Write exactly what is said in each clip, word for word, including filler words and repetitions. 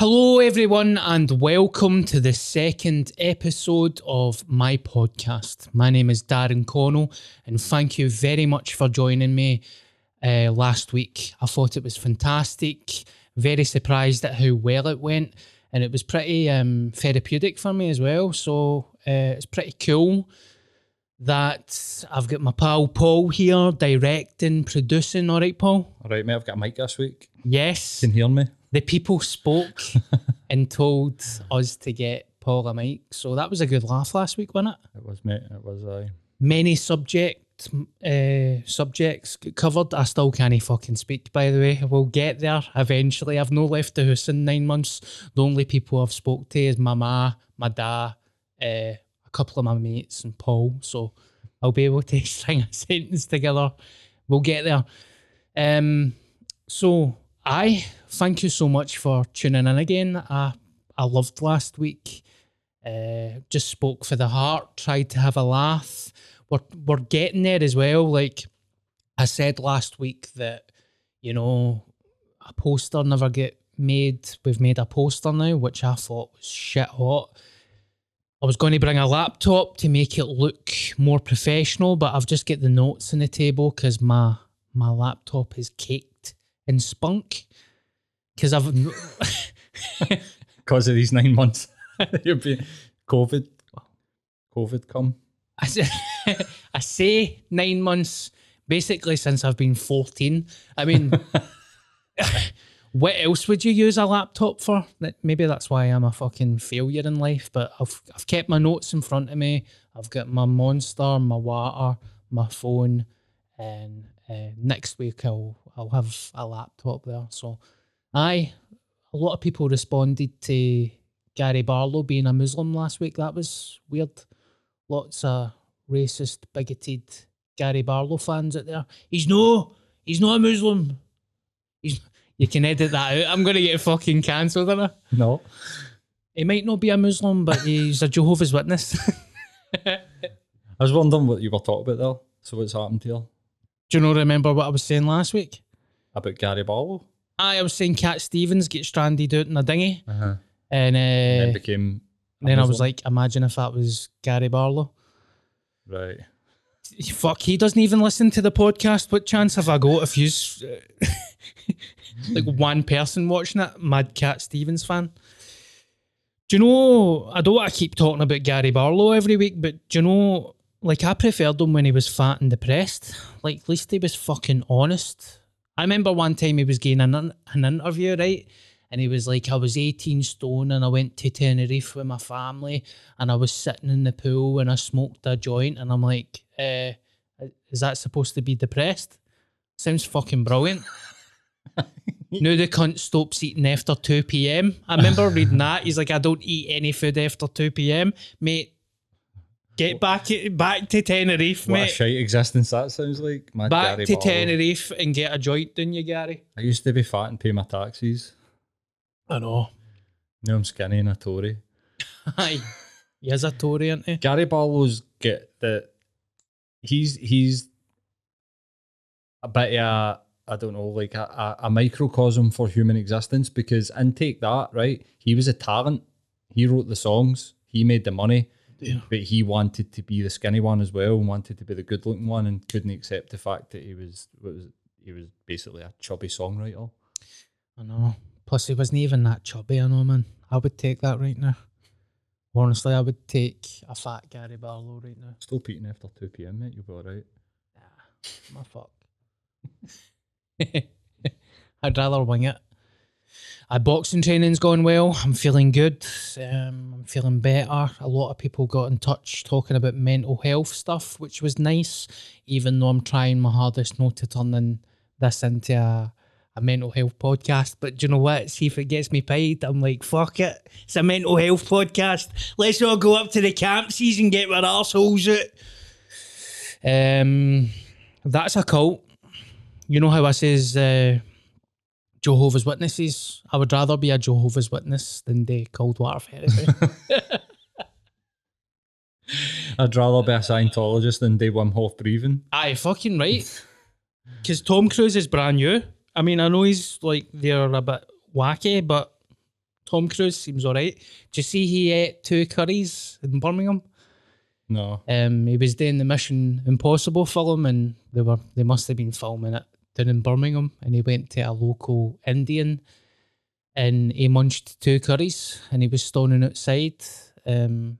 Hello everyone and welcome to the second episode of my podcast. My name is Darren Connell and thank you very much for joining me uh, last week. I thought it was fantastic, very surprised at how well it went, and it was pretty um, therapeutic for me as well. So uh, it's pretty cool that I've got my pal Paul here directing, producing. All right, Paul? All right, mate, I've got a mic this week. Yes. You can hear me. The people spoke and told us to get Paul a mic. So that was a good laugh last week, wasn't it? It was, mate. It was, aye. Many subject, uh, subjects covered. I still can't fucking speak, by the way. We'll get there eventually. I've no left the house in nine months. The only people I've spoke to is my ma, my dad, uh, a couple of my mates and Paul. So I'll be able to string a sentence together. We'll get there. Um. So... Aye, thank you so much for tuning in again. I, I loved last week. Uh, just spoke for the heart, tried to have a laugh. We're, we're getting there as well. Like I said last week that, you know, a poster never get made. We've made a poster now, which I thought was shit hot. I was going to bring a laptop to make it look more professional, but I've just got the notes on the table because my, my laptop is caked in spunk, because I've because of these nine months, you're being COVID, COVID come. I say, I say nine months basically since I've been fourteen. I mean, what else would you use a laptop for? Maybe that's why I'm a fucking failure in life. But I've I've kept my notes in front of me. I've got my Monster, my water, my phone, and uh, next week I'll. I'll have a laptop there. So, aye, a lot of people responded to Gary Barlow being a Muslim last week. That was weird. Lots of racist, bigoted Gary Barlow fans out there. He's no, he's not a Muslim. He's, you can edit that out. I'm going to get fucking cancelled, aren't I? No. He might not be a Muslim, but he's a Jehovah's Witness. I was wondering what you were talking about there. So what's happened here? Do you not remember what I was saying last week? About Gary Barlow? Aye, I was saying Cat Stevens gets stranded out in a dinghy. Uh-huh. And, uh, and then became... And then I was like, imagine if that was Gary Barlow. Right. Fuck, he doesn't even listen to the podcast. What chance have I got if you's... like one person watching it, mad Cat Stevens fan. Do you know, I don't want to keep talking about Gary Barlow every week, but do you know, like I preferred him when he was fat and depressed. Like at least he was fucking honest. I remember one time he was getting an, an interview, right? And he was like, I was eighteen stone and I went to Tenerife with my family and I was sitting in the pool and I smoked a joint. And I'm like, uh, is that supposed to be depressed? Sounds fucking brilliant. Now the cunt stops eating after two p.m. I remember reading that. He's like, I don't eat any food after two p.m. Mate, get back back to Tenerife, what mate. What a shite existence that sounds like. Mad back Gary to Barlow. Tenerife and get a joint, didn't you, Gary? I used to be fat and pay my taxes. I know. Now I'm skinny and a Tory. Aye. He is a Tory, isn't he? Gary Barlow's get the... He's he's a bit of a, I don't know, like a, a, a microcosm for human existence, because in Take That, right? He was a talent. He wrote the songs. He made the money. Yeah. But he wanted to be the skinny one as well, and wanted to be the good-looking one, and couldn't accept the fact that he was, what was it? He was basically a chubby songwriter. I know. Plus, he wasn't even that chubby. I know, man. I would take that right now. Honestly, I would take a fat Gary Barlow right now. Still peaking after two p m, mate. You'll be all right. Nah, my fuck. I'd rather wing it. Uh, boxing training's going well. I'm feeling good. Um, I'm feeling better. A lot of people got in touch talking about mental health stuff, which was nice, even though I'm trying my hardest not to turn in this into a, a mental health podcast. But do you know what? See if it gets me paid. I'm like, fuck it. It's a mental health podcast. Let's all go up to the campsies and get our arseholes out. Um, that's a cult. You know how I says... Uh, Jehovah's Witnesses. I would rather be a Jehovah's Witness than the cold water therapy. I'd rather be a Scientologist than the Wim Hof breathing. Aye, fucking right. Because Tom Cruise is brand new. I mean, I know he's like, they're a bit wacky, but Tom Cruise seems all right. Do you see he ate two curries in Birmingham? No. Um, he was doing the Mission Impossible film, and they were they must have been filming it down in Birmingham, and he went to a local Indian, and he munched two curries, and he was standing outside, um,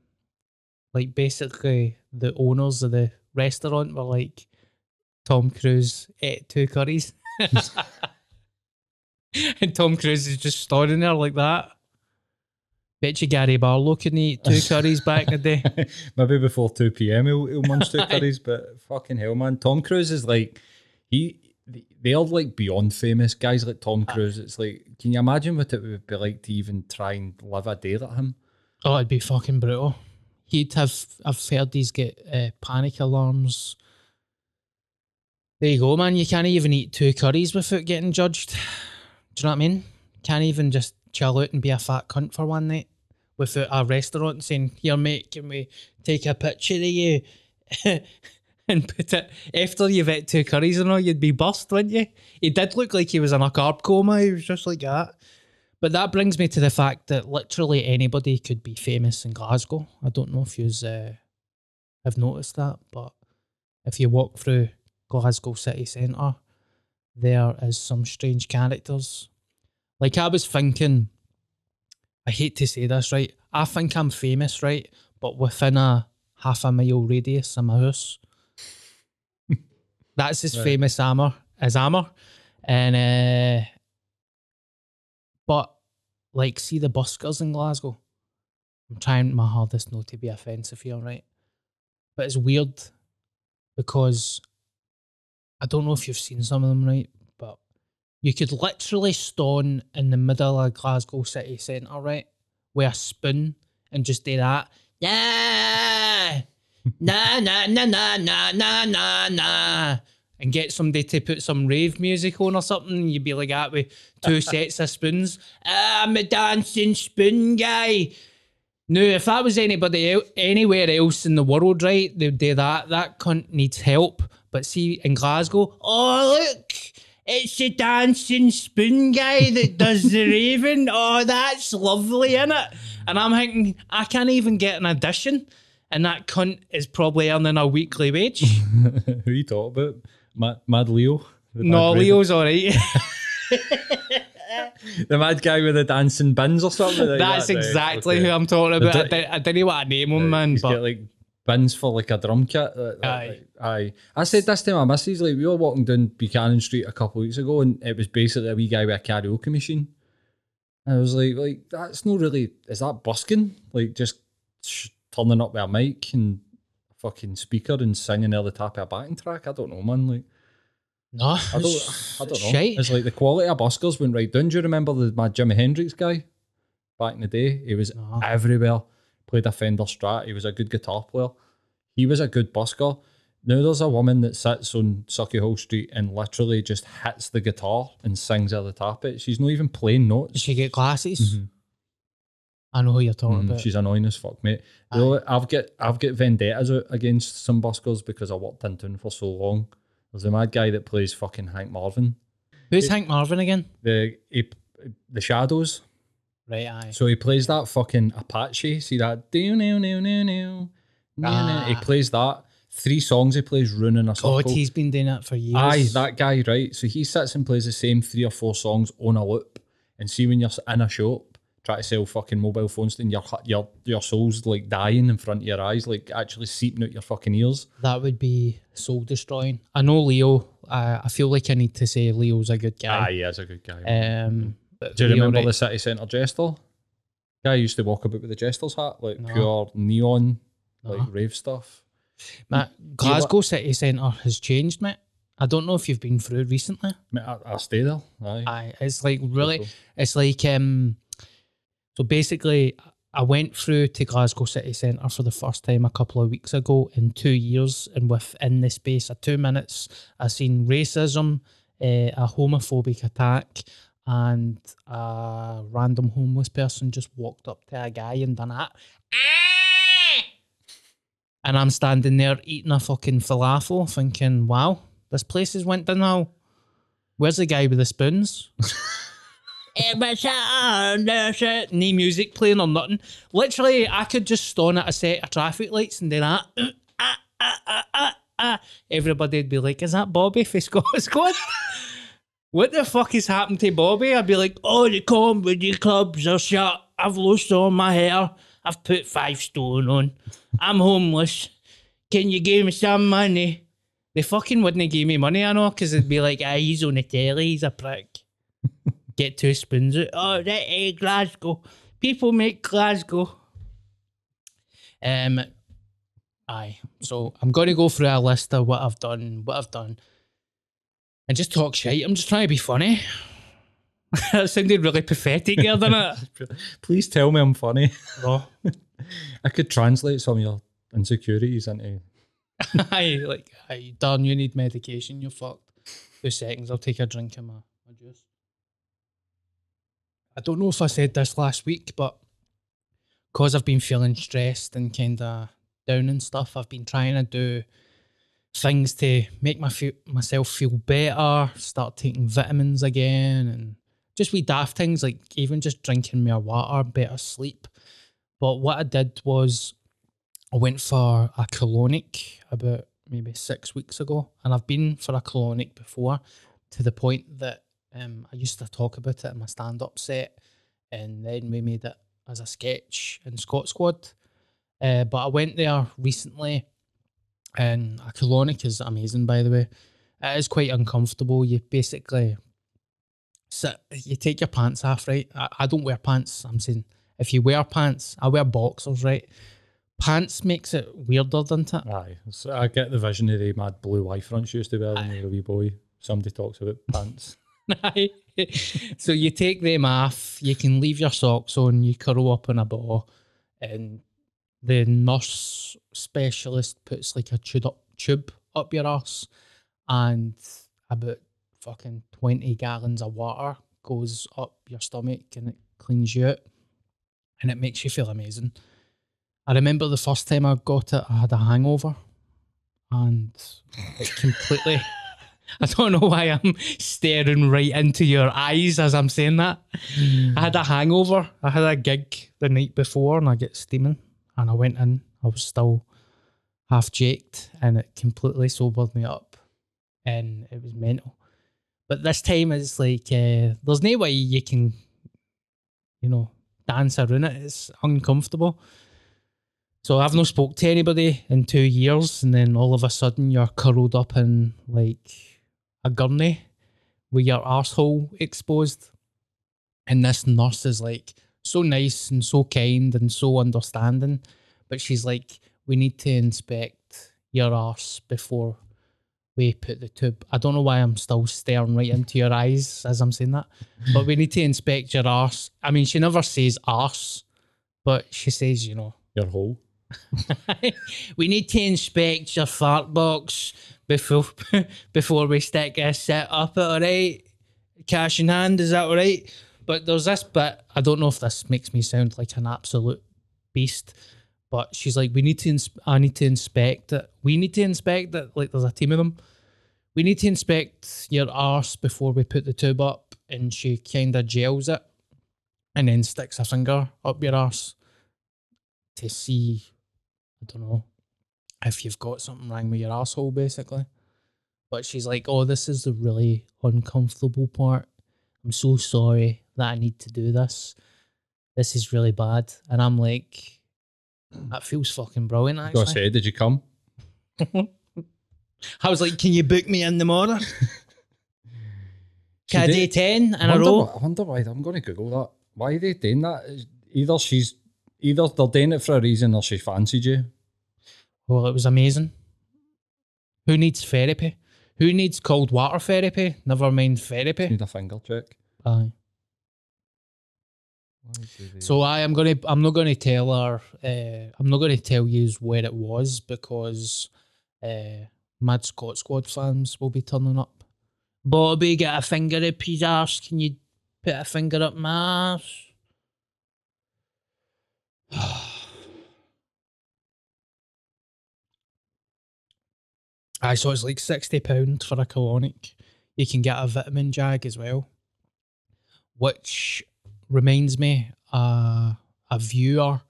like basically the owners of the restaurant were like, Tom Cruise ate two curries. And Tom Cruise is just standing there like that. Bet you Gary Barlow couldn't eat two curries back in the day. Maybe before two p.m. he'll, he'll munch two curries, but fucking hell, man. Tom Cruise is like, he they are like beyond famous. Guys like Tom Cruise, it's like, can you imagine what it would be like to even try and live a day like him? Oh, it'd be fucking brutal. He'd have, I've heard he's got uh, panic alarms. There you go, man. You can't even eat two curries without getting judged. Do you know what I mean? Can't even just chill out and be a fat cunt for one night without a restaurant saying, here, mate, can we take a picture of you and put it... After you've ate two curries and all, you'd be burst, wouldn't you? He did look like he was in a carb coma. He was just like that. But that brings me to the fact that literally anybody could be famous in Glasgow. I don't know if you uh, have noticed that, but if you walk through Glasgow city centre, there is some strange characters. Like, I was thinking, I hate to say this, right? I think I'm famous, right? But within a half a mile radius of my house. That's as right. famous Amor as Amor. And, uh, but, like, see the buskers in Glasgow? I'm trying my hardest not to be offensive here, right? But it's weird because I don't know if you've seen some of them, right? But you could literally stand in the middle of Glasgow city centre, right? With a spoon and just do that. Yeah! Na, na, na, na, na, na, na, na. And get somebody to put some rave music on or something. You'd be like that with two sets of spoons. I'm a dancing spoon guy. Now, if that was anybody el- anywhere else in the world, right, they'd do that. That cunt needs help. But see, in Glasgow, oh, look, it's the dancing spoon guy that does the raving. Oh, that's lovely, innit? And I'm thinking, I can't even get an audition. And that cunt is probably earning a weekly wage. Who you talking about? Mad, mad Leo? No, mad Leo's all right. The mad guy with the dancing bins or something? Like that's that, exactly right? Okay. Who I'm talking about. I, did, I didn't want to name him, yeah, man. He's but... got, like, bins for like a drum kit. Like, aye. Like, aye. I said this to my missus, like we were walking down Buchanan Street a couple of weeks ago and it was basically a wee guy with a karaoke machine. And I was like, like that's not really, is that busking? Like just sh- turning up with a mic and a fucking speaker and singing at the top of a backing track? I don't know, man. Like, no, I don't, I don't know. Shite. It's like the quality of buskers went right down. Do you remember the, my Jimi Hendrix guy back in the day? He was no. everywhere. Played a Fender Strat. He was a good guitar player. He was a good busker. Now there's a woman that sits on Sauchiehall Street and literally just hits the guitar and sings at the top of it. She's not even playing notes. Does she get glasses? Mm-hmm. I know who you're talking mm, about. She's annoying as fuck, mate. Aye. I've got I've got vendettas out against some buskers because I worked in town for so long. There's a mad guy that plays fucking Hank Marvin. Who's he, Hank Marvin again? The he, the Shadows. Right, aye. So he plays that fucking Apache. See that? Do no no no no. Ah. He plays that. Three songs he plays ruining a circle. God, he's been doing that for years. Aye, that guy, right? So he sits and plays the same three or four songs on a loop. And see when you're in a shop, try to sell fucking mobile phones, and your your your soul's like dying in front of your eyes, like actually seeping out your fucking ears. That would be soul destroying. I know Leo. Uh, I feel like I need to say Leo's a good guy. Aye, he is a good guy. Um. Do you remember right. the city centre jester? Guy used to walk about with the jester's hat, like no. pure neon, no. like rave stuff. Matt, Glasgow city centre has changed, mate. I don't know if you've been through recently. Mate, I, I stay there. Aye. Aye, it's like really, it's like um. So basically, I went through to Glasgow city centre for the first time a couple of weeks ago in two years, and within the space of two minutes, I seen racism, uh, a homophobic attack. And a random homeless person just walked up to a guy and done that. And I'm standing there eating a fucking falafel thinking, wow, this place has went down now. Where's the guy with the spoons? Knee music playing or nothing. Literally, I could just stone at a set of traffic lights and then I, uh, uh, uh, uh, uh, uh, everybody'd be like, is that Bobby for Scot Squad? What the fuck has happened to Bobby? I'd be like, oh, the comedy clubs are shut. I've lost all my hair. I've put five stone on. I'm homeless. Can you give me some money? They fucking wouldn't give me money, I know, because they'd be like, ah, he's on the telly, he's a prick. Get two spoons out. Oh, that, hey, Glasgow. People make Glasgow. Um, aye. So I'm going to go through a list of what I've done, what I've done, and just talk shit. I'm just trying to be funny. That sounded really pathetic there, didn't it? Please tell me I'm funny. No. I could translate some of your insecurities into... Aye, like, aye, darn, you need medication, you're fucked. Two seconds, I'll take a drink of my, my juice. I don't know if I said this last week, but because I've been feeling stressed and kind of down and stuff, I've been trying to do things to make my fe- myself feel better, start taking vitamins again, and just wee daft things, like even just drinking more water, better sleep. But what I did was... I went for a colonic about maybe six weeks ago, and I've been for a colonic before, to the point that um, I used to talk about it in my stand-up set, and then we made it as a sketch in Scot Squad. Uh, but I went there recently, and a colonic is amazing, by the way. It is quite uncomfortable. You basically sit, you take your pants off, right? I, I don't wear pants. I'm saying if you wear pants, I wear boxers, right? Pants makes it weirder, doesn't it? Aye. So I get the visionary mad blue wife fronts used to wear when you were a wee boy. Somebody talks about pants. Aye. So you take them off, you can leave your socks on, you curl up in a ball, and the nurse specialist puts like a tube up, tube up your arse, and about fucking twenty gallons of water goes up your stomach and it cleans you out, and it makes you feel amazing. I remember the first time I got it, I had a hangover, and it completely, I don't know why I'm staring right into your eyes as I'm saying that. Mm. I had a hangover. I had a gig the night before and I get steaming, and I went in, I was still half jaked, and it completely sobered me up, and it was mental. But this time it's like, uh, there's no way you can, you know, dance around it. It's uncomfortable. So I've not spoke to anybody in two years, and then all of a sudden you're curled up in like a gurney with your arsehole exposed. And this nurse is like so nice and so kind and so understanding, but she's like, we need to inspect your arse before we put the tube. I don't know why I'm still staring right into your eyes as I'm saying that, but we need to inspect your arse. I mean, she never says arse, but she says, you know, your hole. We need to inspect your fart box before before we stick this set up, alright? Cash in hand, is that alright? But there's this bit, I don't know if this makes me sound like an absolute beast, but she's like, we need to, ins- I need to inspect it. We need to inspect it, like there's a team of them. We need to inspect your arse before we put the tube up, and she kind of gels it and then sticks a finger up your arse to see, I don't know, if you've got something wrong with your asshole, basically. But she's like, oh, this is the really uncomfortable part. I'm so sorry that I need to do this. This is really bad. And I'm like, that feels fucking brilliant, actually. I said, did you come? I was like, can you book me in the morning? Can I do ten in a row? I wonder why, I'm going to Google that. Why are they doing that? Either she's Either they're doing it for a reason or she fancied you. Well, it was amazing. Who needs therapy? Who needs cold water therapy? Never mind therapy. You need a finger check. Aye. So I am gonna I'm not gonna tell her uh, I'm not gonna tell you where it was, because uh, Mad Scot Squad fans will be turning up. Bobby, get a finger up his arse. Can you put a finger up my arse? Aye, so it's like sixty pounds for a colonic. You can get a vitamin jag as well. which reminds me, uh, a viewer,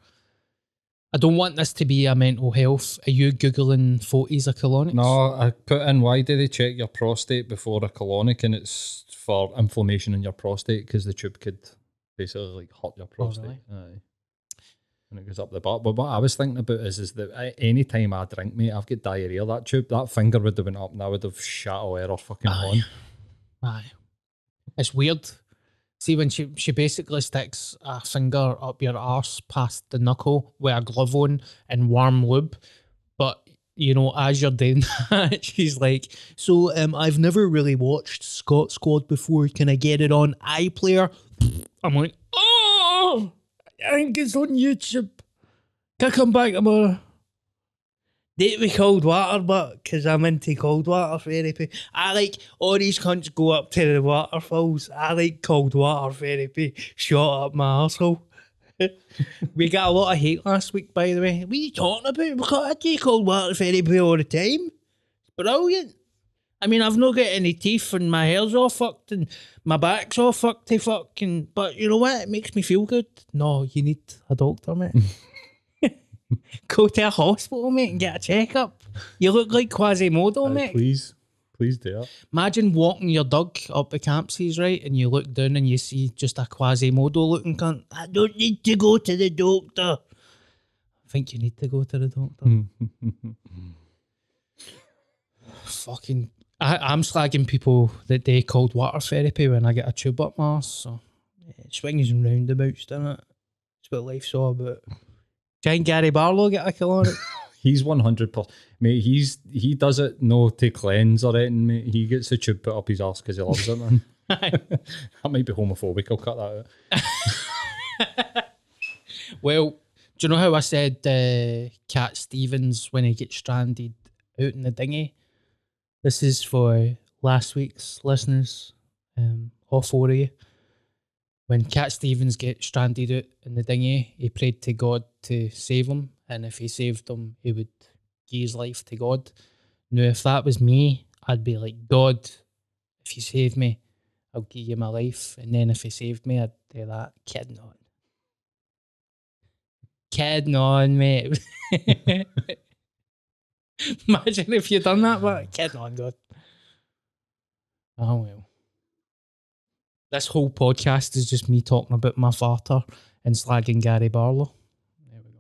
I don't want this to be a mental health. Are you Googling forties of colonics? No, I put in, why do they check your prostate before a colonic? And it's for inflammation in your prostate because the tube could basically like hurt your prostate. Oh, really? Aye. And it goes up the butt. But what I was thinking about is, is that any time I drink, mate, I've got diarrhoea. That tube, that finger would have went up and I would have shat all error fucking on. Aye. It's weird. See, when she she basically sticks a finger up your arse past the knuckle with a glove on and warm lube, but, you know, as you're doing that, she's like, so um, I've never really watched Scot Squad before. Can I get it on iPlayer? I'm like, oh, I think it's on YouTube. Can I come back tomorrow? Date with cold water, but because I'm into cold water therapy. I like, all these cunts go up to the waterfalls. I like cold water therapy. Shot up my arsehole. We got a lot of hate last week, by the way. What are you talking about? Because I do cold water therapy all the time. It's brilliant. I mean, I've not got any teeth and my hair's all fucked and my back's all fuckty fucking. But you know what? It makes me feel good. No, you need a doctor, mate. Go to a hospital, mate, and get a checkup. You look like Quasimodo, uh, mate. Please, please do it. Imagine walking your dog up the campsies, right, and you look down and you see just a Quasimodo-looking cunt. I don't need to go to the doctor. I think you need to go to the doctor. Fucking, I, I'm slagging people that they called water therapy when I get a tube up my arse. So yeah, it swings and roundabouts, doesn't it? It's what life's all about. Giant Gary Barlow get a colonic. He's one hundred percent. Mate, he's, he does it no to cleanse or anything, mate. He gets the tube put up his arse because he loves it, man. That might be homophobic. I'll cut that out. Well, do you know how I said uh, Cat Stevens when he gets stranded out in the dinghy? This is for last week's listeners. Um, all four of you. When Cat Stevens gets stranded out in the dinghy, he prayed to God to save him, and if he saved him, he would give his life to God. Now, if that was me, I'd be like, God, if you save me, I'll give you my life. And then if he saved me, I'd do that. Kidding on. Kidding on, mate. Imagine if you'd done that, but kidding on, God. Oh, well. This whole podcast is just me talking about my father and slagging Gary Barlow. There we go.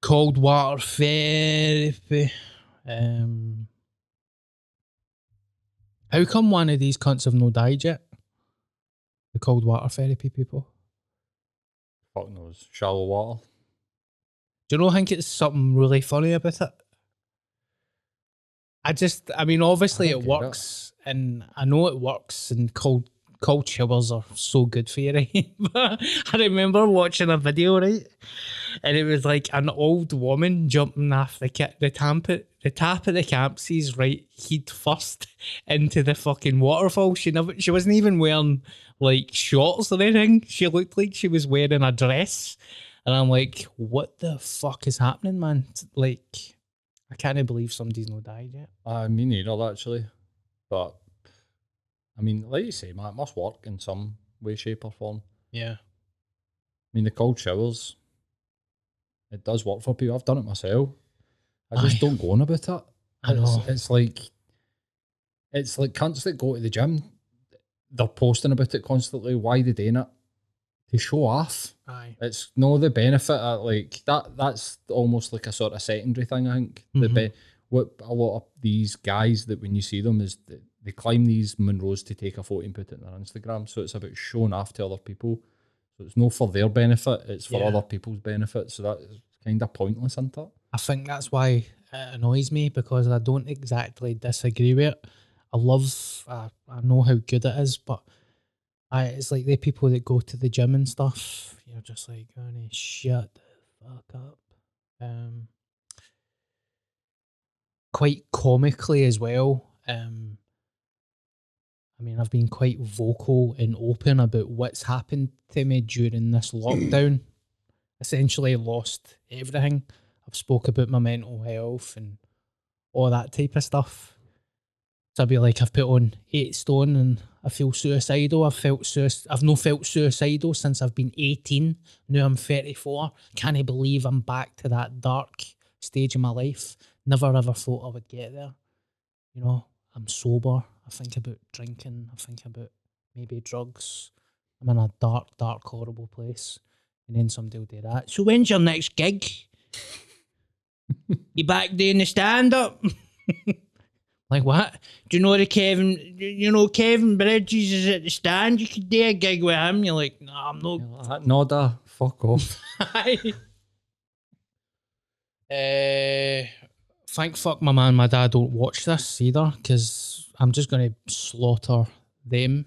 Cold water therapy. Um, how come one of these cunts have no died yet? The cold water therapy people. Fuck knows. Shallow water. Do you know, I think it's something really funny about it. I just, I mean, obviously I it works. It. And I know it works, and cold cold showers are so good for you, right? But I remember watching a video, right? And it was like an old woman jumping off the ca- the, tamp- the tap at the campsies, right? He'd first into the fucking waterfall. She never, she wasn't even wearing like shorts or anything. She looked like she was wearing a dress. And I'm like, what the fuck is happening, man? Like, I can't believe somebody's not died yet. Uh, me neither, actually. But, I mean, like you say, man, it must work in some way, shape or form. Yeah. I mean, the cold showers, it does work for people. I've done it myself. I just Aye. don't go on about it. I know. It's, it's like, it's like cunts that go to the gym, they're posting about it constantly. Why they doing it? To show off. Aye. It's no the benefit of, like, that. that's almost like a sort of secondary thing, I think. Mm-hmm. The be- What a lot of these guys that when you see them is that they climb these Munros to take a photo and put it on their Instagram. So it's about showing off to other people. So it's not for their benefit, it's for yeah. other people's benefit. So that is kind of pointless, isn't it? I think that's why it annoys me, because I don't exactly disagree with it. I love, I, I know how good it is, but I, it's like the people that go to the gym and stuff, you're just like, honey, shut the fuck up. Um... Quite comically as well. Um, I mean, I've been quite vocal and open about what's happened to me during this lockdown. Essentially lost everything. I've spoke about my mental health and all that type of stuff. So I'd be like, I've put on eight stone and I feel suicidal. I've felt suic- I've not felt suicidal since I've been eighteen. Now I'm thirty-four. Can't believe I'm back to that dark stage of my life. Never ever thought I would get there. You know, I'm sober. I think about drinking. I think about maybe drugs. I'm in a dark, dark, horrible place. And then somebody will do that. So when's your next gig? You back doing the stand-up? Like what? Do you know the Kevin, you know Kevin Bridges is at the Stand? You could do a gig with him. You're like, no, nah, I'm not. Like Nodder, fuck off. Aye. uh, thank fuck my man, my dad don't watch this either, because I'm just going to slaughter them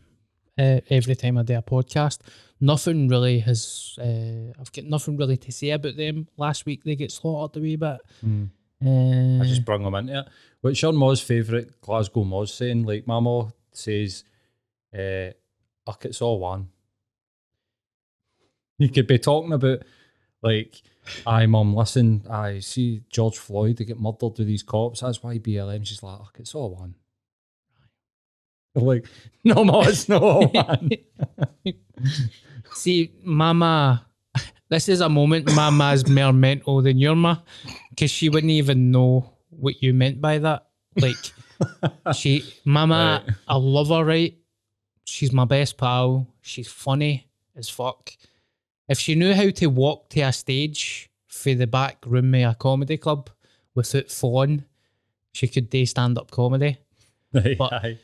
uh, every time I do a podcast. Nothing really has, uh, I've got nothing really to say about them. Last week they get slaughtered a wee bit. Mm. Uh, I just brung them into it. What's your Mo's favourite Glasgow Mo's saying? Like, my Mo says, uh, "Uck, it's all one." You could be talking about, like, aye, Mum, listen, I see George Floyd, they get murdered with these cops. That's why B L M. She's like, "Uck, it's all one." I'm like, no, Mo, it's not all one. See, Mama, this is a moment Mama's more mental than your Ma, because she wouldn't even know what you meant by that. Like, she, Mama, right. I love her, right? She's my best pal. She's funny as fuck. If she knew how to walk to a stage through the back room of a comedy club without phone, she could do stand-up comedy. Right, but aye.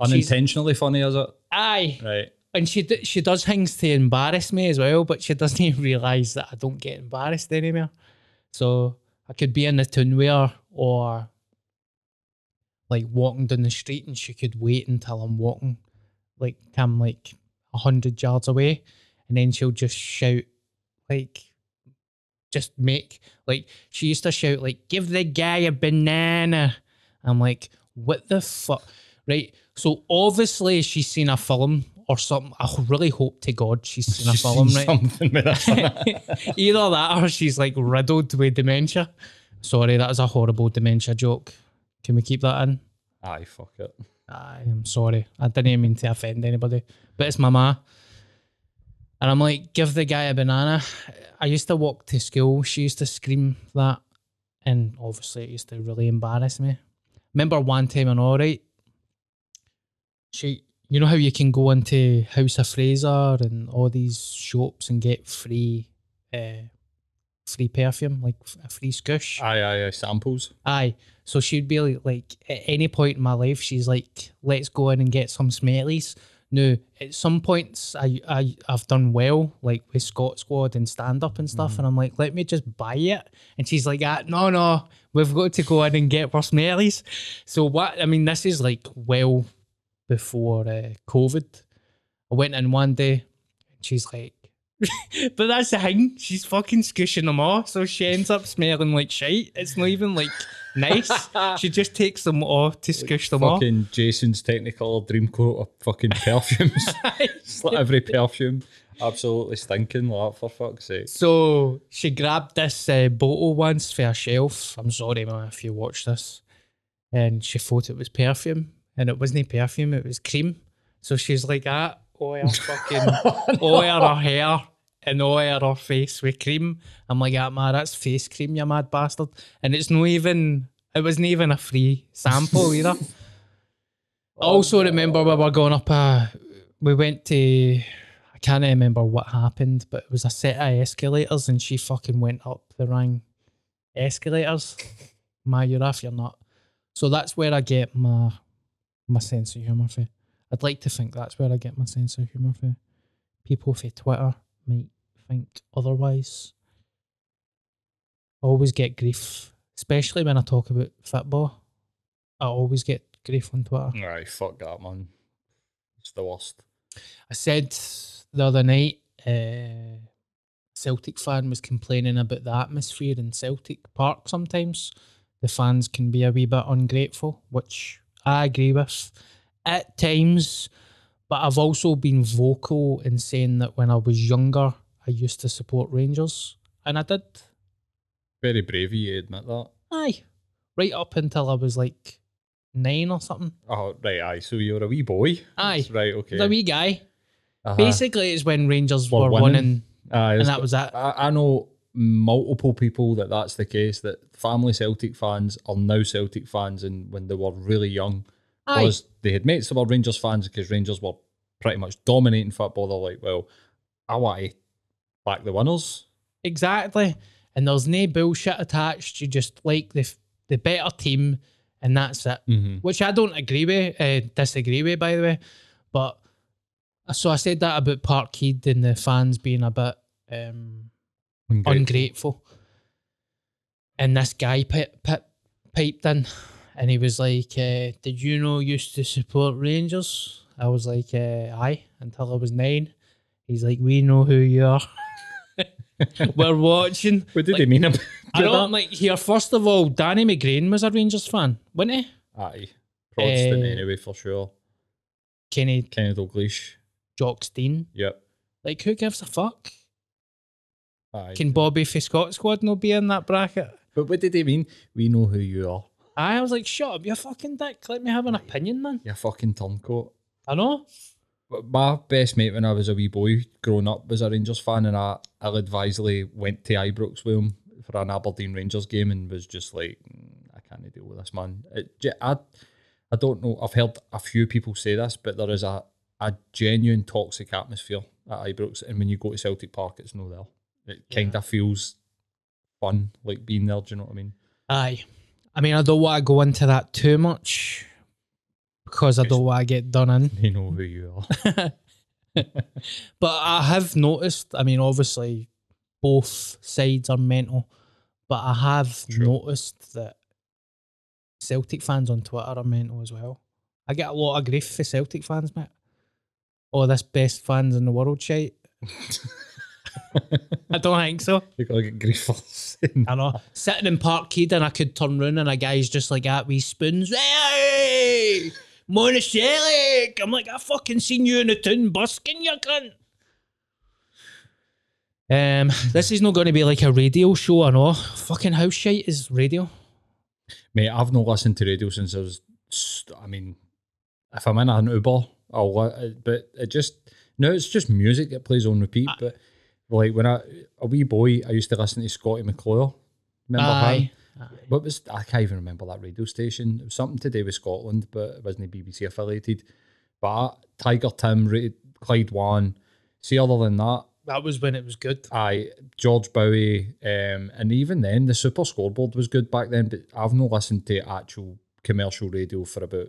Unintentionally funny, is it? Aye. Right. And she d- she does things to embarrass me as well, but she doesn't even realise that I don't get embarrassed anymore. So I could be in the town where, or like walking down the street, and she could wait until I'm walking, like I'm like a hundred yards away, and then she'll just shout, like, just make like she used to shout, like, "Give the guy a banana." I'm like, what the fuck, right? So obviously she's seen a film. Or something. I really hope to God she's seen she's a film, seen right? Something with that. Either that, or she's like riddled with dementia. Sorry, that is a horrible dementia joke. Can we keep that in? Aye, fuck it. Aye, I'm sorry. I didn't mean to offend anybody, but it's my ma. And I'm like, "Give the guy a banana." I used to walk to school. She used to scream that, and obviously it used to really embarrass me. Remember one time in All Right, she. You know how you can go into House of Fraser and all these shops and get free uh, free perfume, like a free scoosh? Aye, aye, aye, samples. Aye. So she'd be like, like, at any point in my life, she's like, "Let's go in and get some smellies." Now, at some points, I, I, I've done well, like with Scot Squad and stand-up and stuff, mm. and I'm like, "Let me just buy it." And she's like, ah, no, no, we've got to go in and get our smellies. So what, I mean, this is like, well... before uh, COVID, I went in one day and she's like, but that's the thing, she's fucking scooshing them off, so she ends up smelling like shite. It's not even like nice. She just takes them off to scoosh them off. Fucking Jason's Technicolor Dream Coat of fucking perfumes. It's like every perfume absolutely stinking, like, for fuck's sake. So she grabbed this uh, bottle once for a shelf. I'm sorry, man, if you watch this, and she thought it was perfume. And it wasn't perfume, it was cream. So she's like that, all her fucking, oh, no. all her hair and all her face with cream. I'm like, ah, man, that's face cream, you mad bastard. And it's not even, it wasn't even a free sample either. I also oh, remember oh. we were going up a, we went to, I can't remember what happened, but it was a set of escalators and she fucking went up the wrong escalators. Ma, you're off, you're not. So that's where I get my... my sense of humour for. I'd like to think that's where I get my sense of humour for. People for Twitter might think otherwise. I always get grief, especially when I talk about football. I always get grief on Twitter. Aye, fuck that, man. It's the worst. I said the other night, uh, Celtic fan was complaining about the atmosphere in Celtic Park sometimes. The fans can be a wee bit ungrateful, which... I agree with at times, but I've also been vocal in saying that when I was younger, I used to support Rangers, and I did. Very brave of you, admit that. Aye. Right up until I was like nine or something. Oh, right, aye. So you're a wee boy. Aye. That's right, okay. The wee guy. Uh-huh. Basically, it's when Rangers were, were winning, winning aye, and that was that. I, I know multiple people that that's the case, that family Celtic fans are now Celtic fans, and when they were really young, because they had mates that were Rangers fans, because Rangers were pretty much dominating football. They're like, well, I want to back the winners. Exactly. And there's no bullshit attached. You just like the the better team, and that's it. Mm-hmm. Which I don't agree with, uh, disagree with, by the way. But so I said that about Parkhead and the fans being a bit um, ungrateful. ungrateful. And this guy pip, pip, piped in, and he was like, uh, "Did you know you used to support Rangers?" I was like, uh, "Aye," until I was nine. He's like, "We know who you are." We're watching. What did like, they mean about I don't like here. First of all, Danny McGrain was a Rangers fan, wasn't he? Aye, Protestant uh, anyway, for sure. Kenny, Kenny Dalglish, Jock Stein. Yep. Like, who gives a fuck? Aye. Can Bobby Fiscott squad not be in that bracket? But what did they mean? We know who you are. Aye, I was like, shut up, you fucking dick. Let me have an Aye. opinion, man. You fucking turncoat. I know. My best mate when I was a wee boy growing up was a Rangers fan, and I ill advisedly went to Ibrox with him for an Aberdeen Rangers game and was just like, I can't deal with this, man. It, I, I don't know, I've heard a few people say this, but there is a, a genuine toxic atmosphere at Ibrox, and when you go to Celtic Park, it's no there. It kind of yeah. feels fun, like being there, do you know what I mean? Aye. I mean, I don't want to go into that too much, because I don't want to get done in. They know who you are. But I have noticed, I mean, obviously, both sides are mental, but I have True. noticed that Celtic fans on Twitter are mental as well. I get a lot of grief for Celtic fans, mate. Oh, this best fans in the world shite. I don't think so. You're going to get grief for saying I know. That. Sitting in Parkhead, and I could turn round and a guy's just like that, wee spoons. Hey! Monacellic! I'm like, I fucking seen you in the town busking, you cunt. Um, this is not going to be like a radio show, I know. Fucking how shite is radio? Mate, I've not listened to radio since I was, I mean, if I'm in an Uber, I'll, li- but it just, no, it's just music that plays on repeat, I, but like when I, a wee boy, I used to listen to Scotty McClure. Remember aye. him? Aye. What was I can't even remember that radio station. It was something to do with Scotland, but it wasn't B B C affiliated. But I, Tiger Tim, rated Clyde One. See, other than that, that was when it was good. Aye, George Bowie, um, and even then, the Super Scoreboard was good back then. But I've not listened to actual commercial radio for about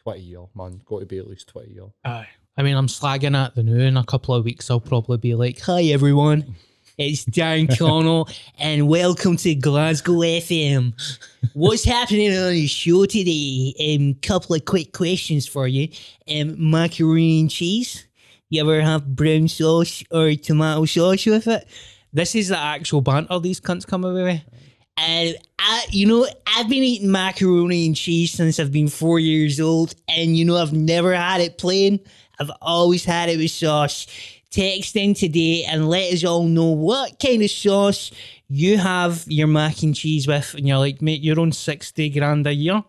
twenty years. Man, got to be at least twenty years. Aye, I mean, I'm slagging at the new in a couple of weeks. I'll probably be like, "Hi, everyone. It's Darren Connell, and welcome to Glasgow F M. What's happening on the show today? Um, couple of quick questions for you. Um, macaroni and cheese. You ever have brown sauce or tomato sauce with it?" This is the actual banter these cunts come away with. And I, you know, I've been eating macaroni and cheese since I've been four years old, and you know, I've never had it plain. I've always had it with sauce. Text in today and let us all know what kind of sauce you have your mac and cheese with. And you're like, mate, you're on sixty grand a year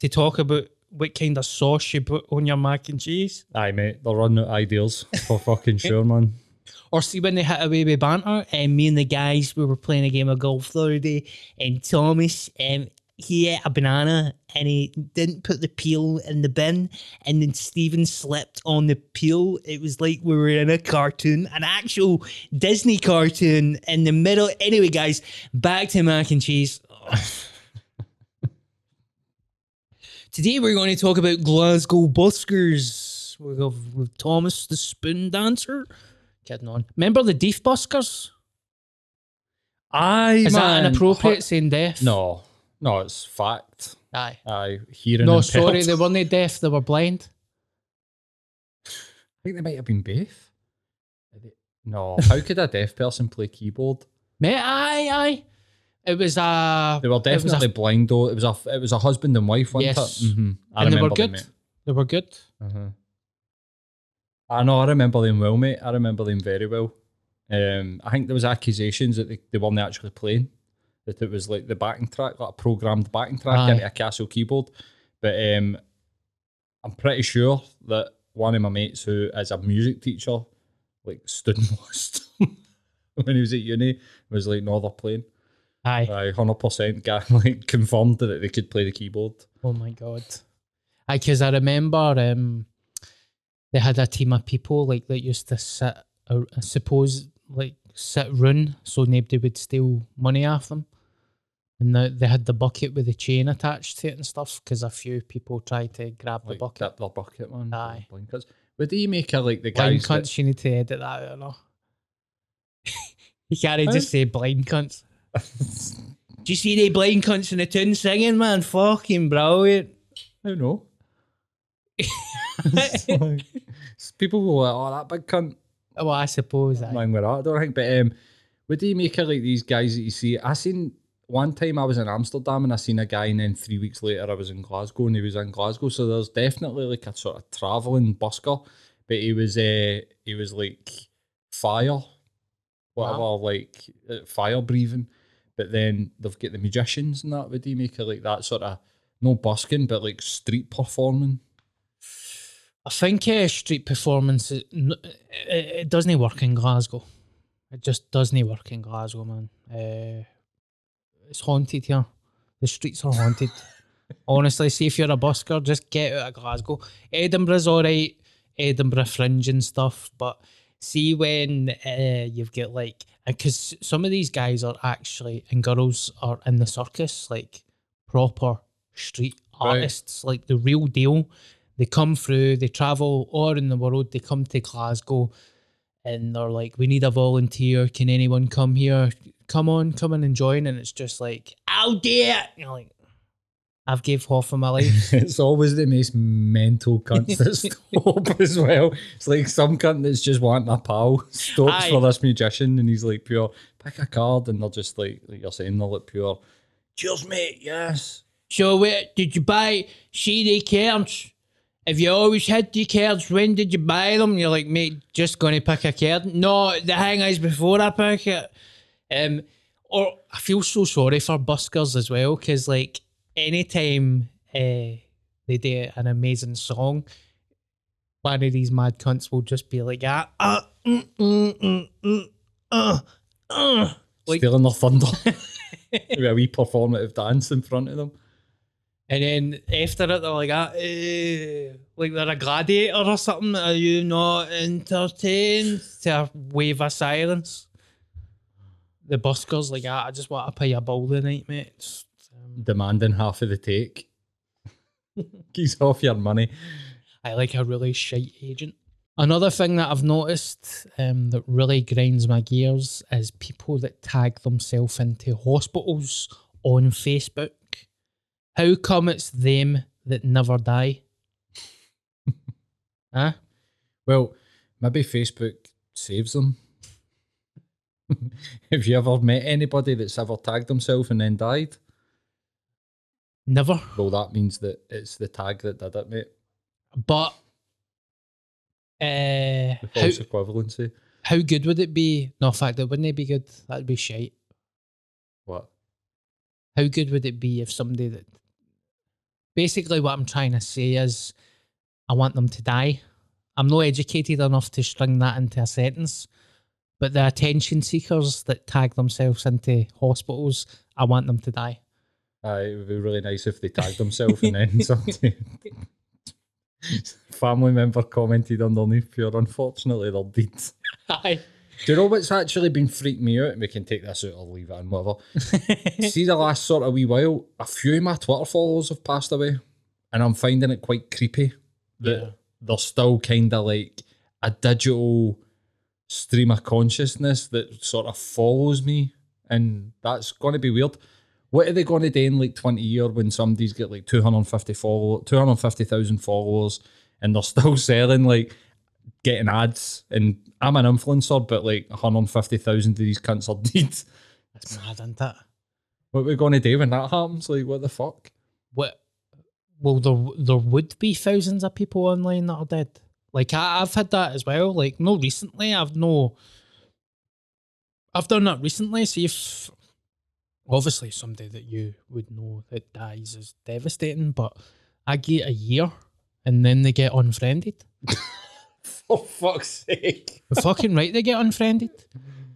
to talk about what kind of sauce you put on your mac and cheese. Aye, mate, they're running out of ideas for fucking sure, man. Or see when they hit away with banter, and me and the guys, we were playing a game of golf the other day, and Thomas, um, he ate a banana and he didn't put the peel in the bin, and then Stephen slipped on the peel. It was like we were in a cartoon, an actual Disney cartoon in the middle. Anyway, guys, back to mac and cheese. Today we're going to talk about Glasgow Buskers. We'll go with Thomas the Spoon Dancer. Kidding on. Remember the Deaf Buskers? Aye, Is man. that inappropriate H- saying deaf? No. No, it's fact. Aye. Aye. Hearing No, impaired. sorry, they weren't deaf, they were blind. I think they might have been both. No, how could a deaf person play keyboard? Mate, aye, aye. It was a... They were definitely a, blind, though. It was a, it was a husband and wife, wasn't yes. it? Mm-hmm. I and remember they were good. Them, they were good. Uh-huh. I know, I remember them well, mate. I remember them very well. Um, I think there was accusations that they, they weren't actually playing. that it was like the backing track, like a programmed backing track Aye. into a Casio keyboard. But um, I'm pretty sure that one of my mates who is a music teacher, like student lost when he was at uni, was like, no, they're playing. Aye. Aye, one hundred percent got, like, confirmed that they could play the keyboard. Oh my God. Aye, because I remember um, they had a team of people like that used to sit, uh, I suppose, like sit round so nobody would steal money off them. And the, they had the bucket with the chain attached to it and stuff because a few people tried to grab like the bucket. Dip their bucket, man. Aye. Would he make her like the blind guys? Blind cunts, that... you need to edit that out or not? You can't just say blind cunts. Do you see the blind cunts in the tune singing, man? Fucking brilliant. I don't know. Like, people go like, oh, that big cunt. Well, I suppose that. I don't think, but um, would he make her like these guys that you see? I seen one time I was in Amsterdam and I seen a guy, and then three weeks later I was in Glasgow and he was in Glasgow. So there's definitely like a sort of travelling busker, but he was uh, he was like fire, whatever, wow. like uh, fire breathing. But then they've got the magicians and that. Would he make her like that sort of, no busking, but like street performing? I think uh, street performance, it, it doesn't work in Glasgow. It just doesn't work in Glasgow, man. Uh, it's haunted here. The streets are haunted. Honestly, see, if you're a busker, just get out of Glasgow. Edinburgh's all right. Edinburgh fringe and stuff. But see when uh, you've got like... Because some of these guys are actually, and girls are in the circus, like proper street artists, right. like the real deal. They come through, they travel all in the world, they come to Glasgow and they're like, we need a volunteer, can anyone come here? Come on, come in and join. And it's just like, I'll do it. And you're like, I've gave half of my life. It's always the most mental cunts that stop as well. It's like some cunt that's just wanting a pal stops Aye. for this magician and he's like pure, pick a card, and they're just like, like you're saying, they're like pure, cheers mate, yes. So wait, did you buy C D cards? Have you always had the cards? When did you buy them? You're like, mate, just going to pick a card. No, the hang is before I pick it. Um, or I feel so sorry for buskers as well, because like anytime uh, they do an amazing song, one of these mad cunts will just be like, ah, ah, mm, mm, mm, mm, uh, uh. Like, stealing their thunder. With a wee performative dance in front of them. And then after it, they're like, ah, eh, like they're a gladiator or something. Are you not entertained? To wave of silence. The busker's like, ah, I just want to pay a bill tonight, mate. Just, um, demanding half of the take. He's off your money. I like a really shite agent. Another thing that I've noticed um, that really grinds my gears is people that tag themselves into hospitals on Facebook. How come it's them that never die? Huh? Well, maybe Facebook saves them. Have you ever met anybody that's ever tagged themselves and then died? Never. Well, that means that it's the tag that did it, mate. But uh, the false how, equivalency. How good would it be? No, in fact, it wouldn't be good. That'd be shite. What? How good would it be if somebody that... Basically what I'm trying to say is I want them to die. I'm not educated enough to string that into a sentence, but the attention seekers that tag themselves into hospitals, I want them to die. Uh, it would be really nice if they tagged themselves and then somebody... Family member commented underneath, pure unfortunately they're dead. Aye. Do you know what's actually been freaking me out? And we can take this out or leave it in, whatever. See, the last sort of wee while, a few of my Twitter followers have passed away, and I'm finding it quite creepy that yeah. they're still kind of like a digital stream of consciousness that sort of follows me, and that's going to be weird. What are they going to do in like twenty years when somebody's got like two hundred fifty thousand followers and they're still selling like getting ads, and I'm an influencer, but like one hundred fifty thousand of these cunts are dead. That's mad, isn't it? What are we going to do when that happens? Like, what the fuck? What? Well, there, there would be thousands of people online that are dead. Like, I, I've had that as well. Like, no, recently, I've no... I've done that recently, so if obviously somebody that you would know that dies is devastating, but I get a year and then they get unfriended. For fuck's sake. You're fucking right, they get unfriended.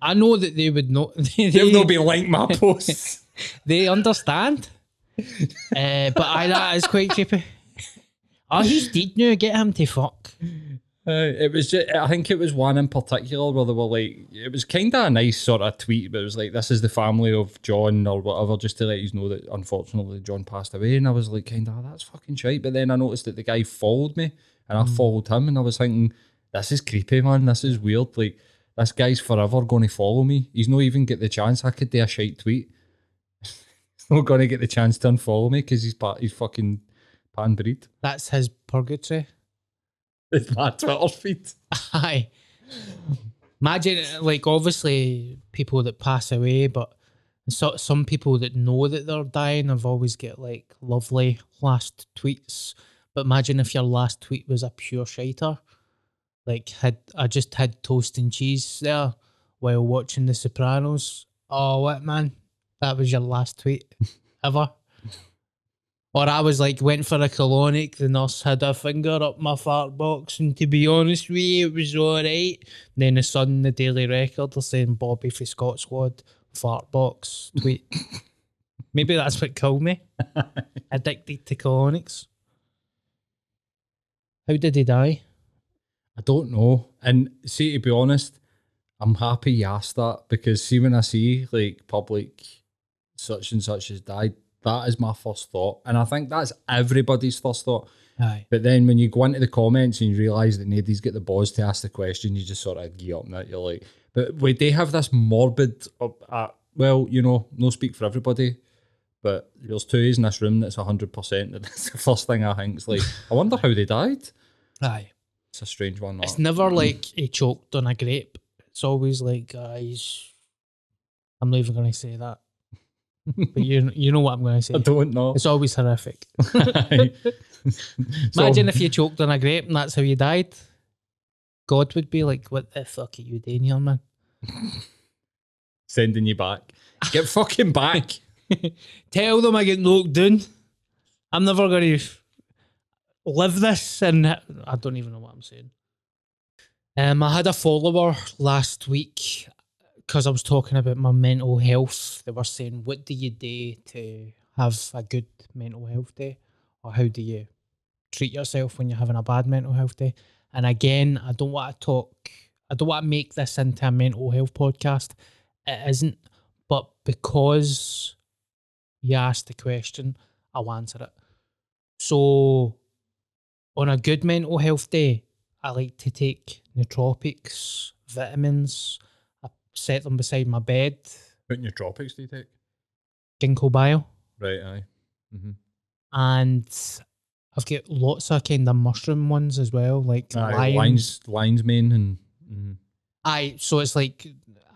I know that they would not... They, They'll not be like my posts. They understand. uh, but I, that is quite creepy. Oh, he's dead now, get him to fuck. Uh, it was just, I think it was one in particular where they were like, it was kind of a nice sort of tweet, but it was like, this is the family of John or whatever, just to let you know that unfortunately John passed away. And I was like, kind of, oh, that's fucking shite. But then I noticed that the guy followed me and I mm. followed him and I was thinking, this is creepy, man. This is weird. Like, this guy's forever going to follow me. He's not even get the chance. I could do a shite tweet. He's not going to get the chance to unfollow me because he's, he's fucking pan breed. That's his purgatory. It's my Twitter feed. Aye. Imagine, like, obviously people that pass away, but so, some people that know that they're dying have always got, like, lovely last tweets. But imagine if your last tweet was a pure shiter. Like, had I just had toast and cheese there while watching The Sopranos. Oh, what, man? That was your last tweet ever. Or I was like, went for a colonic, the nurse had a finger up my fart box, and to be honest with you, it was all right. And then the Sun, the Daily Record, are saying Bobby for Scot Squad, fart box, tweet. Maybe that's what killed me. Addicted to colonics. How did he die? I don't know. And see, to be honest, I'm happy you asked that, because see, when I see, like, public such and such has died, that is my first thought. And I think that's everybody's first thought. Aye. But then when you go into the comments and you realise that nobody's got the balls to ask the question, you just sort of gear up now. You're like, but wait, they have this morbid, uh, well, you know, no speak for everybody, but there's two in this room that's one hundred percent that that's the first thing I think. It's like, I wonder how they died. Aye. It's a strange one. It's never like he choked on a grape. It's always like, guys, I'm not even going to say that. But you, you know what I'm going to say. I don't know. It's always horrific. Imagine if you choked on a grape and that's how you died. God would be like, what the fuck are you doing here, man? Sending you back. Get fucking back. Tell them I get knocked down. I'm never going to live this. And I don't even know what I'm saying. Um, I had a follower last week. Because I was talking about my mental health, they were saying, what do you do to have a good mental health day? Or how do you treat yourself when you're having a bad mental health day? And again, I don't want to talk, I don't want to make this into a mental health podcast. It isn't. But because you asked the question, I'll answer it. So on a good mental health day, I like to take nootropics, vitamins, set them beside my bed. What nootropics do you take? Ginkgo bio. Right, aye. Mm-hmm. And I've got lots of kind of mushroom ones as well, like aye, lion's, lion's mane, and mm-hmm. aye. So it's like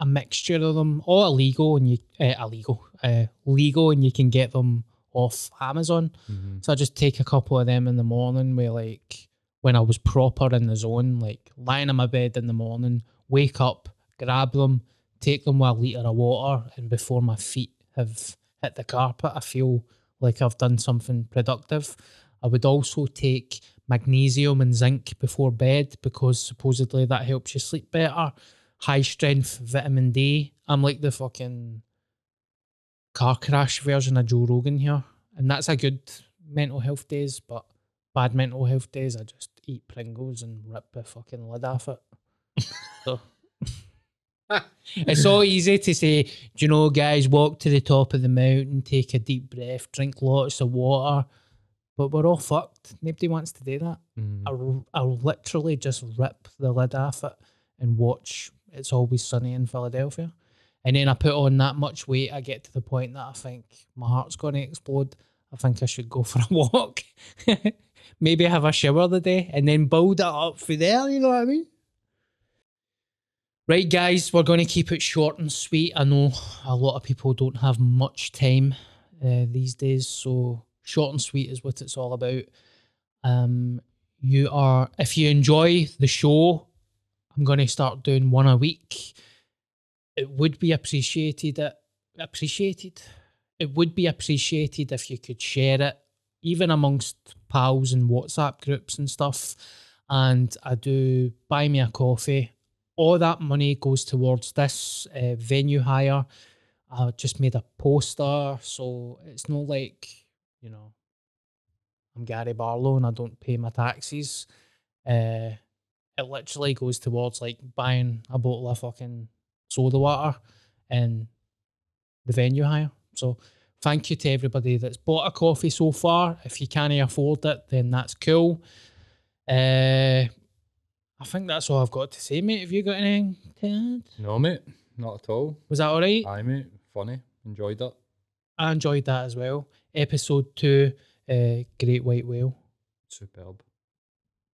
a mixture of them, all illegal, and you uh, illegal, uh, legal, and you can get them off Amazon. Mm-hmm. So I just take a couple of them in the morning, where like when I was proper in the zone, like lying in my bed in the morning, wake up, grab them, take them with a litre of water, and before my feet have hit the carpet, I feel like I've done something productive. I would also take magnesium and zinc before bed because supposedly that helps you sleep better. High strength vitamin D. I'm like the fucking car crash version of Joe Rogan here. And that's a good mental health days, but bad mental health days, I just eat Pringles and rip the fucking lid off it. So... It's so easy to say, do you know, guys, walk to the top of the mountain, take a deep breath, drink lots of water, but we're all fucked. Nobody wants to do that. Mm. I, I literally just rip the lid off it and watch It's Always Sunny in Philadelphia. And then I put on that much weight, I get to the point that I think my heart's going to explode. I think I should go for a walk. Maybe have a shower the day and then build it up through there, you know what I mean? Right, guys, we're going to keep it short and sweet. I know a lot of people don't have much time uh, these days, so short and sweet is what it's all about. Um, you are, if you enjoy the show, I'm going to start doing one a week. It would be appreciated. Appreciated. it would be appreciated if you could share it, even amongst pals and WhatsApp groups and stuff. And I do buy me a coffee. All that money goes towards this uh, venue hire. I just made a poster, so it's not like, you know, I'm Gary Barlow and I don't pay my taxes. Uh, it literally goes towards like buying a bottle of fucking soda water and the venue hire. So thank you to everybody that's bought a coffee so far. If you can't afford it, then that's cool. Uh, I think that's all I've got to say, mate. Have you got anything to add? No, mate. Not at all. Was that all right? Aye, mate. Funny. Enjoyed that. I enjoyed that as well. Episode two, uh, Great White Whale. Superb.